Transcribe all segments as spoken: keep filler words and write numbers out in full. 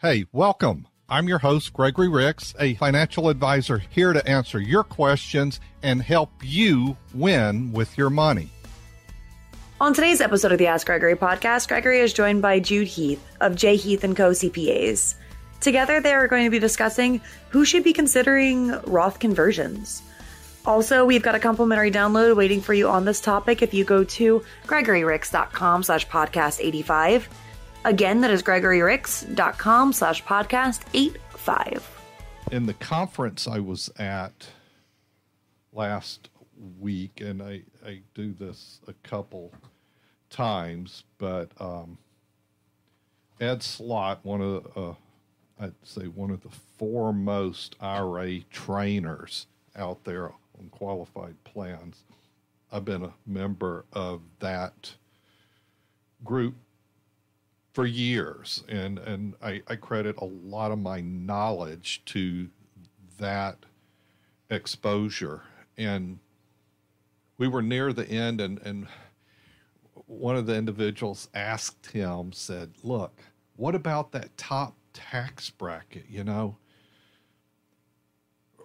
Hey, welcome. I'm your host, Gregory Ricks, a financial advisor here to answer your questions and help you win with your money. On today's episode of the Ask Gregory podcast, Gregory is joined by Jude Heath of J. Heath and Co. C P As. Together, they are going to be discussing who should be considering Roth conversions. Also, we've got a complimentary download waiting for you on this topic if you go to gregoryricks dot com slash podcast eighty-five. Again, that is gregoryricks dot com slash podcast eighty-five. In the conference I was at last week, and I, I do this a couple times, but um, Ed Slott, one of the, uh, I'd say one of the foremost I R A trainers out there on qualified plans. I've been a member of that group for years, and, and I, I credit a lot of my knowledge to that exposure. And we were near the end, and, and one of the individuals asked him, said, look, what about that top tax bracket, you know?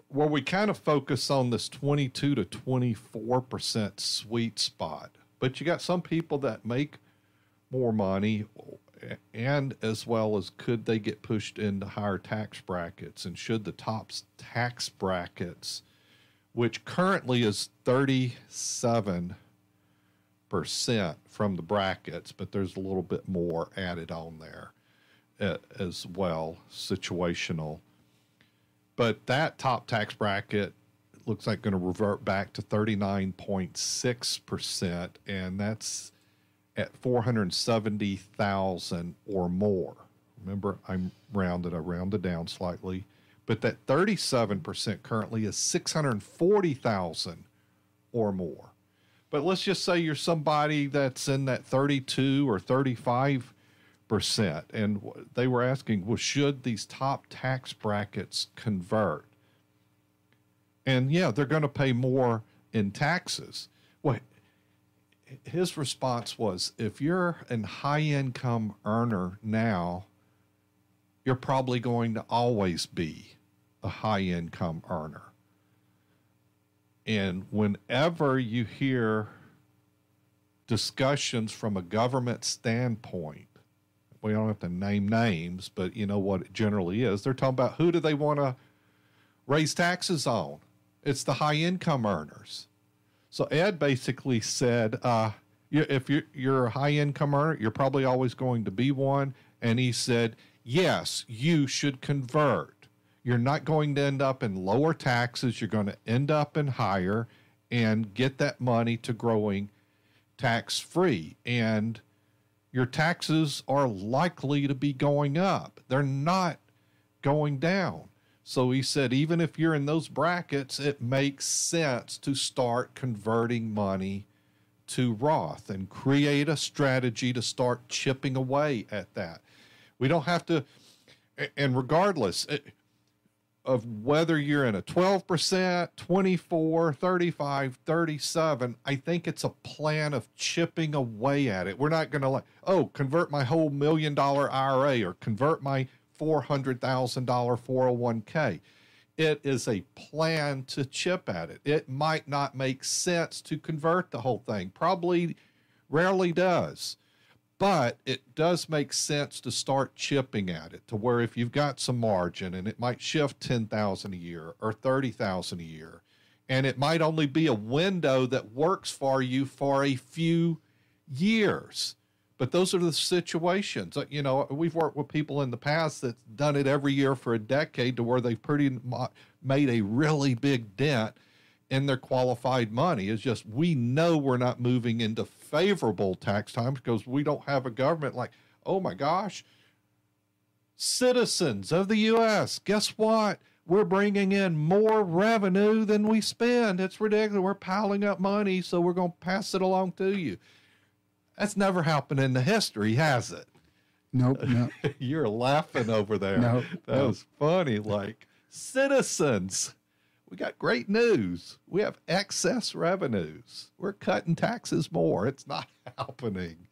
Well, we kind of focus on this twenty-two to twenty-four percent sweet spot, but you got some people that make more money, and as well as could they get pushed into higher tax brackets, and should the top tax brackets, which currently is thirty-seven percent from the brackets, but there's a little bit more added on there uh, as well, situational. But that top tax bracket looks like going to revert back to thirty-nine point six percent, and that's at four hundred seventy thousand dollars or more. Remember, I'm rounded, I rounded down slightly. But that thirty-seven percent currently is six hundred forty thousand dollars or more. But let's just say you're somebody that's in that thirty-two or thirty-five percent. And they were asking, well, should these top tax brackets convert? And yeah, they're going to pay more in taxes. Well, his response was, if you're a high-income earner now, you're probably going to always be a high-income earner. And whenever you hear discussions from a government standpoint, we don't have to name names, but you know what it generally is. They're talking about who do they want to raise taxes on? It's the high-income earners. So Ed basically said, uh, if you're, you're a high-income earner, you're probably always going to be one. And he said, yes, you should convert. You're not going to end up in lower taxes. You're going to end up in higher and get that money to growing tax-free. And your taxes are likely to be going up. They're not going down. So he said, even if you're in those brackets, it makes sense to start converting money to Roth and create a strategy to start chipping away at that. We don't have to, and regardless of whether you're in a twelve percent, twenty-four, thirty-five, thirty-seven, I think it's a plan of chipping away at it. We're not going to like, oh, convert my whole million dollar I R A or convert my four hundred thousand dollar four oh one k. It is a plan to chip at it. It might not make sense to convert the whole thing. Probably rarely does. But it does make sense to start chipping at it to where if you've got some margin and it might shift ten thousand dollars a year or thirty thousand dollars a year, and it might only be a window that works for you for a few years. But those are the situations. You know, we've worked with people in the past that's done it every year for a decade to where they've pretty made a really big dent in their qualified money. It's just we know we're not moving into favorable tax time because we don't have a government like, oh my gosh, citizens of the U S, guess what? We're bringing in more revenue than we spend. It's ridiculous. We're piling up money, so we're going to pass it along to you. That's never happened in the history, has it? Nope. No. You're laughing over there. Nope, that nope. was funny. Like, citizens, we got great news. We have excess revenues. We're cutting taxes more. It's not happening.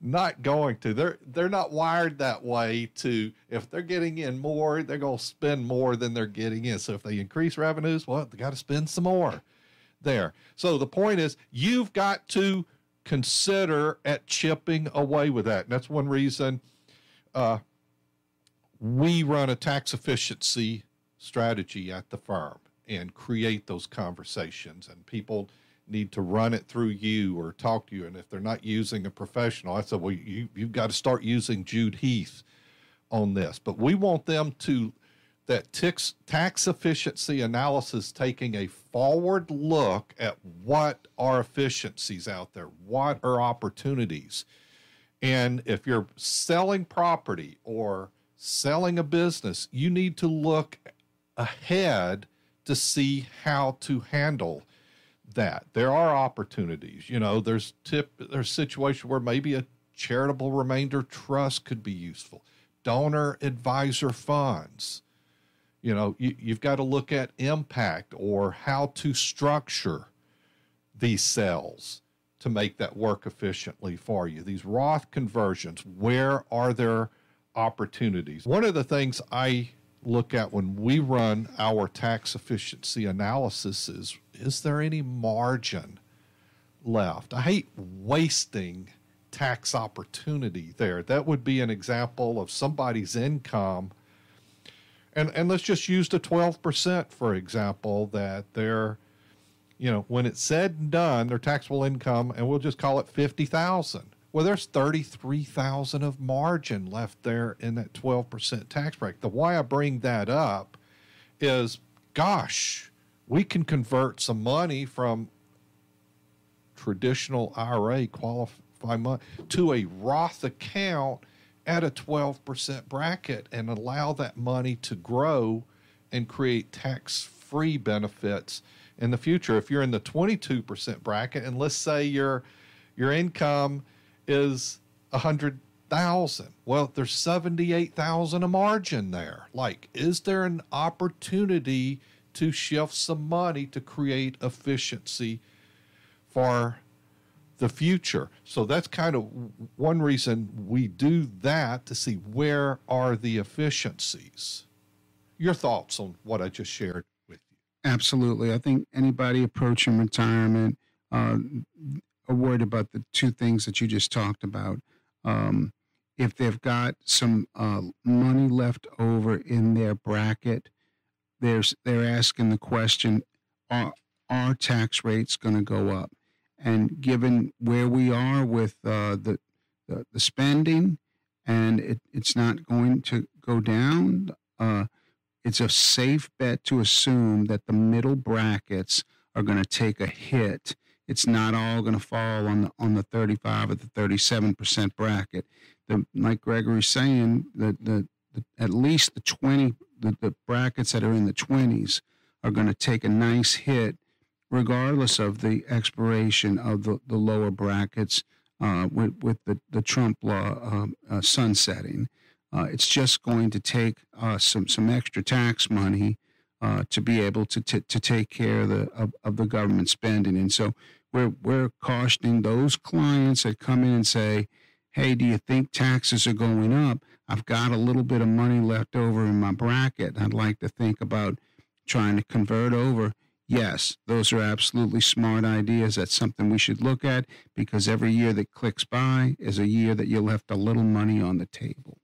not going to. They're, they're not wired that way to, if they're getting in more, they're going to spend more than they're getting in. So if they increase revenues, well, they got to spend some more there. So the point is, you've got to consider at chipping away with that. And that's one reason uh, we run a tax efficiency strategy at the firm and create those conversations, and people need to run it through you or talk to you. And if they're not using a professional, I said, well, you, you've got to start using Jude Heath on this. But we want them to, that ticks, tax efficiency analysis, taking a forward look at what are efficiencies out there, what are opportunities. And if you're selling property or selling a business, you need to look ahead to see how to handle that. There are opportunities. You know, there's tip, there's situation where maybe a charitable remainder trust could be useful. Donor advisor funds. You know, you, you've got to look at impact or how to structure these sales to make that work efficiently for you. These Roth conversions, where are there opportunities? One of the things I look at when we run our tax efficiency analysis is, is there any margin left? I hate wasting tax opportunity there. That would be an example of somebody's income. And, and let's just use the twelve percent, for example, that they're, you know, when it's said and done, their taxable income, and we'll just call it fifty thousand dollars. Well, there's thirty-three thousand dollars of margin left there in that twelve percent tax break. The why I bring that up is, gosh, we can convert some money from traditional I R A qualifying money to a Roth account at a twelve percent bracket and allow that money to grow and create tax-free benefits in the future. If you're in the twenty-two percent bracket, and let's say your your income is one hundred thousand dollars, well, there's seventy-eight thousand dollars a margin there. Like, is there an opportunity to shift some money to create efficiency for the future? So that's kind of one reason we do that, to see where are the efficiencies. Your thoughts on what I just shared with you? Absolutely. I think anybody approaching retirement uh, are worried about the two things that you just talked about. Um, if they've got some uh, money left over in their bracket, there's, they're asking the question, are, are tax rates going to go up? And given where we are with uh, the, the the spending, and it, it's not going to go down, uh, it's a safe bet to assume that the middle brackets are going to take a hit. It's not all going to fall on the on the thirty-five or the thirty-seven percent bracket. The, like Gregory's saying, the, the the at least the twenty the, the brackets that are in the twenties are going to take a nice hit, regardless of the expiration of the, the lower brackets uh, with, with the, the Trump law um, uh, sunsetting. Uh, it's just going to take uh, some, some extra tax money uh, to be able to, to, to take care of the, of, of the government spending. And so we're, we're cautioning those clients that come in and say, hey, do you think taxes are going up? I've got a little bit of money left over in my bracket. I'd like to think about trying to convert over. Yes, those are absolutely smart ideas. That's something we should look at, because every year that clicks by is a year that you left a little money on the table.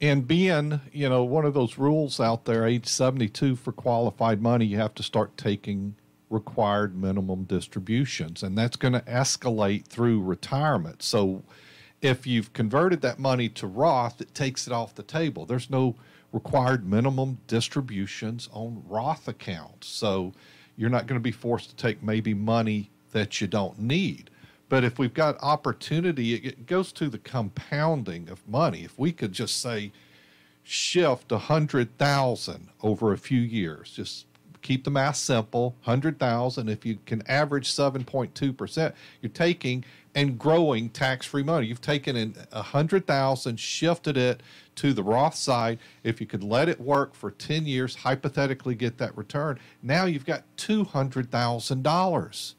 And being, you know, one of those rules out there, age seventy-two for qualified money, you have to start taking required minimum distributions, and that's going to escalate through retirement. So if you've converted that money to Roth, it takes it off the table. There's no required minimum distributions on Roth accounts. So you're not going to be forced to take maybe money that you don't need. But if we've got opportunity, it goes to the compounding of money. If we could just say shift one hundred thousand dollars over a few years, just keep the math simple, one hundred thousand dollars. If you can average seven point two percent, you're taking and growing tax-free money. You've taken in one hundred thousand dollars, shifted it to the Roth side. If you could let it work for ten years, hypothetically get that return, now you've got two hundred thousand dollars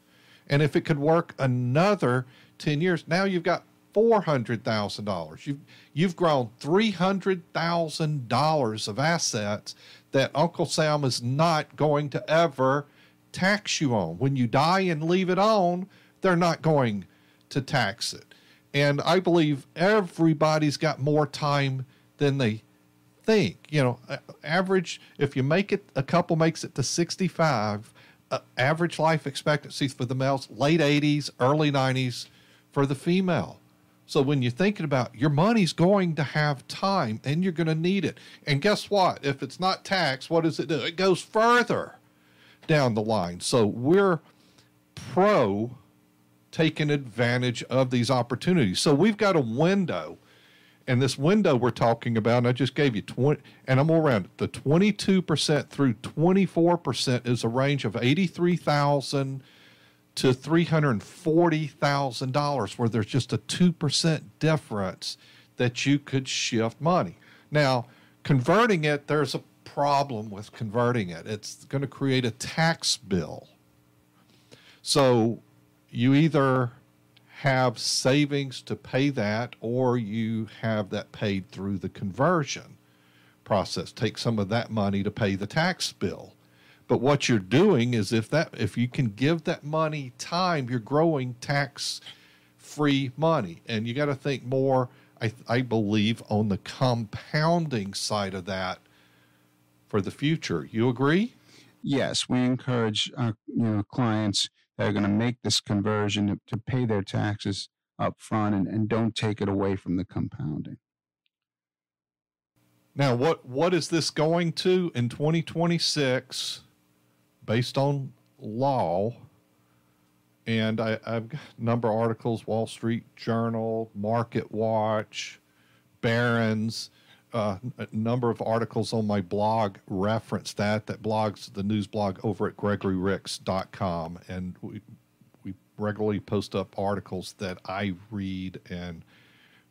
And if it could work another ten years, now you've got four hundred thousand dollars. You've, you've grown three hundred thousand dollars of assets that Uncle Sam is not going to ever tax you on. When you die and leave it on, they're not going to tax it. And I believe everybody's got more time than they think. You know, average, if you make it, a couple makes it to sixty-five, uh, average life expectancy for the males, late eighties, early nineties for the female. So when you're thinking about your money's going to have time and you're going to need it. And guess what? If it's not taxed, what does it do? It goes further down the line. So we're pro taking advantage of these opportunities. So we've got a window, and this window we're talking about, and I just gave you twenty, and I'm all around it, the twenty-two percent through twenty-four percent is a range of eighty-three thousand dollars to three hundred forty thousand dollars, where there's just a two percent difference that you could shift money. Now, converting it, there's a problem with converting it. It's going to create a tax bill. So you either have savings to pay that, or you have that paid through the conversion process. Take some of that money to pay the tax bill. But what you're doing is, if that, if you can give that money time, you're growing tax-free money. And you got to think more, I, I believe, on the compounding side of that for the future. You agree? Yes, we encourage our, you know, clients that are going to make this conversion to, to pay their taxes up front, and, and don't take it away from the compounding. Now, what, what is this going to in twenty twenty-six based on law? And I, I've got a number of articles, Wall Street Journal, Market Watch, Barron's, uh, a number of articles on my blog reference that, that blogs, the news blog over at gregory ricks dot com. And we, we regularly post up articles that I read and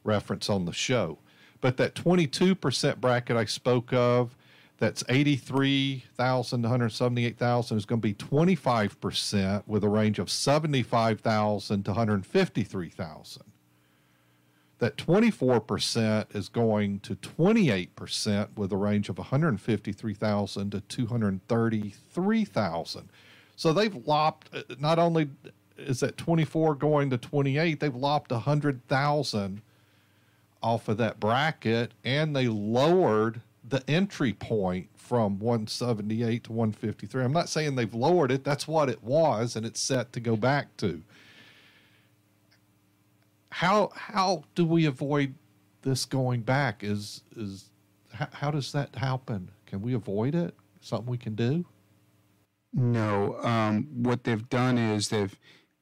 reference on the show. But that twenty-two percent bracket I spoke of, that's eighty-three thousand to one hundred seventy-eight thousand, is going to be twenty-five percent with a range of seventy-five thousand to one hundred fifty-three thousand. That twenty-four percent is going to twenty-eight percent with a range of one hundred fifty-three thousand to two hundred thirty-three thousand. So they've lopped, not only is that twenty-four going to twenty-eight, they've lopped one hundred thousand off of that bracket, and they lowered the entry point from one seventy-eight to one fifty-three. I'm not saying they've lowered it. That's what it was, and it's set to go back to. How how do we avoid this going back? Is is how, how does that happen? Can we avoid it? Something we can do? No. Um, what they've done is they've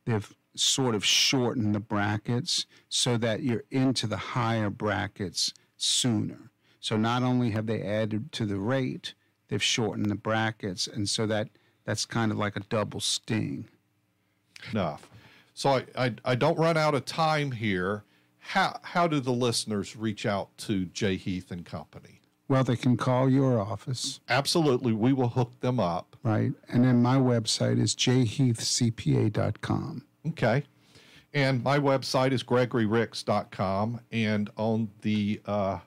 they've sort of shorten the brackets so that you're into the higher brackets sooner. So not only have they added to the rate, they've shortened the brackets, and so that that's kind of like a double sting. Enough. So I, I, I don't run out of time here. How how do the listeners reach out to J. Heath and Company? Well, they can call your office. Absolutely. We will hook them up. Right. And then my website is j heath c p a dot com. Okay. And my website is gregory ricks dot com. And on the uh,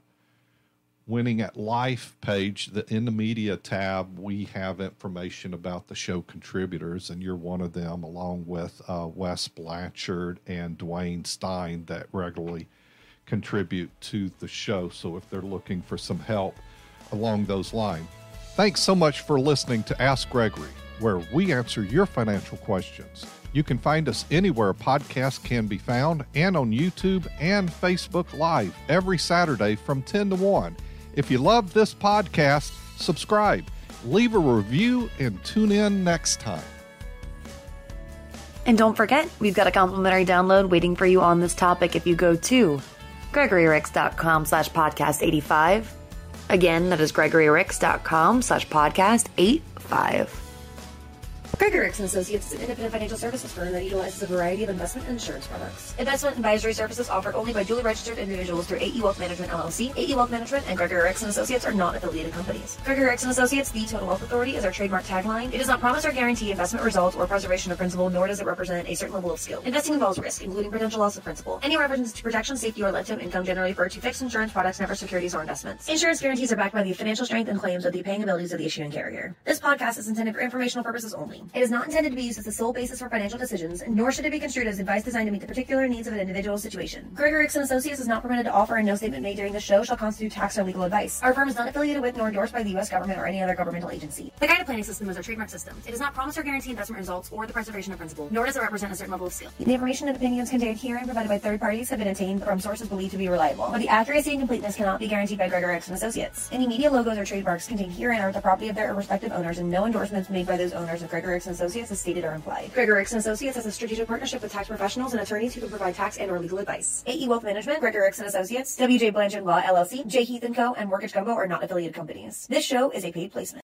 Winning at Life page, the, in the media tab, we have information about the show contributors, and you're one of them, along with uh, Wes Blatchard and Dwayne Stein, that regularly contribute to the show. So if they're looking for some help along those lines. Thanks so much for listening to Ask Gregory, where we answer your financial questions. You can find us anywhere podcasts can be found, and on YouTube and Facebook Live every Saturday from ten to one. If you love this podcast, subscribe, leave a review, and tune in next time. And don't forget, we've got a complimentary download waiting for you on this topic if you go to gregory ricks dot com slash podcast eighty-five. Again, that is gregory ricks dot com slash podcast eighty-five. Gregory Ricks and Associates is an independent financial services firm that utilizes a variety of investment and insurance products. Investment and advisory services offered only by duly registered individuals through A E Wealth Management L L C. A E Wealth Management and Gregory Ricks and Associates are not affiliated companies. Gregory Ricks and Associates, the Total Wealth Authority, is our trademark tagline. It does not promise or guarantee investment results or preservation of principal, nor does it represent a certain level of skill. Investing involves risk, including potential loss of principal. Any references to protection, safety, or lifetime income generally refer to fixed insurance products, never securities or investments. Insurance guarantees are backed by the financial strength and claims of the paying abilities of the issuing carrier. This podcast is intended for informational purposes only. It is not intended to be used as the sole basis for financial decisions, nor should it be construed as advice designed to meet the particular needs of an individual situation. Gregory Ricks and Associates is not permitted to offer, and no statement made during the show shall constitute tax or legal advice. Our firm is not affiliated with nor endorsed by the U S government or any other governmental agency. The guided planning system is our trademark system. It does not promise or guarantee investment results or the preservation of principal, nor does it represent a certain level of skill. The information and opinions contained herein provided by third parties have been obtained from sources believed to be reliable, but the accuracy and completeness cannot be guaranteed by Gregory Ricks and Associates. Any media logos or trademarks contained herein are the property of their respective owners, and no endorsements made by those owners of Gregory Ricks and Associates is stated or implied. Gregory Ricks and Associates has a strategic partnership with tax professionals and attorneys who can provide tax and or legal advice. A E Wealth Management, Gregory Ricks and Associates, W J Blanchard Law L L C, Jude Heath and Co., and Mortgage Combo are not affiliated companies. This show is a paid placement.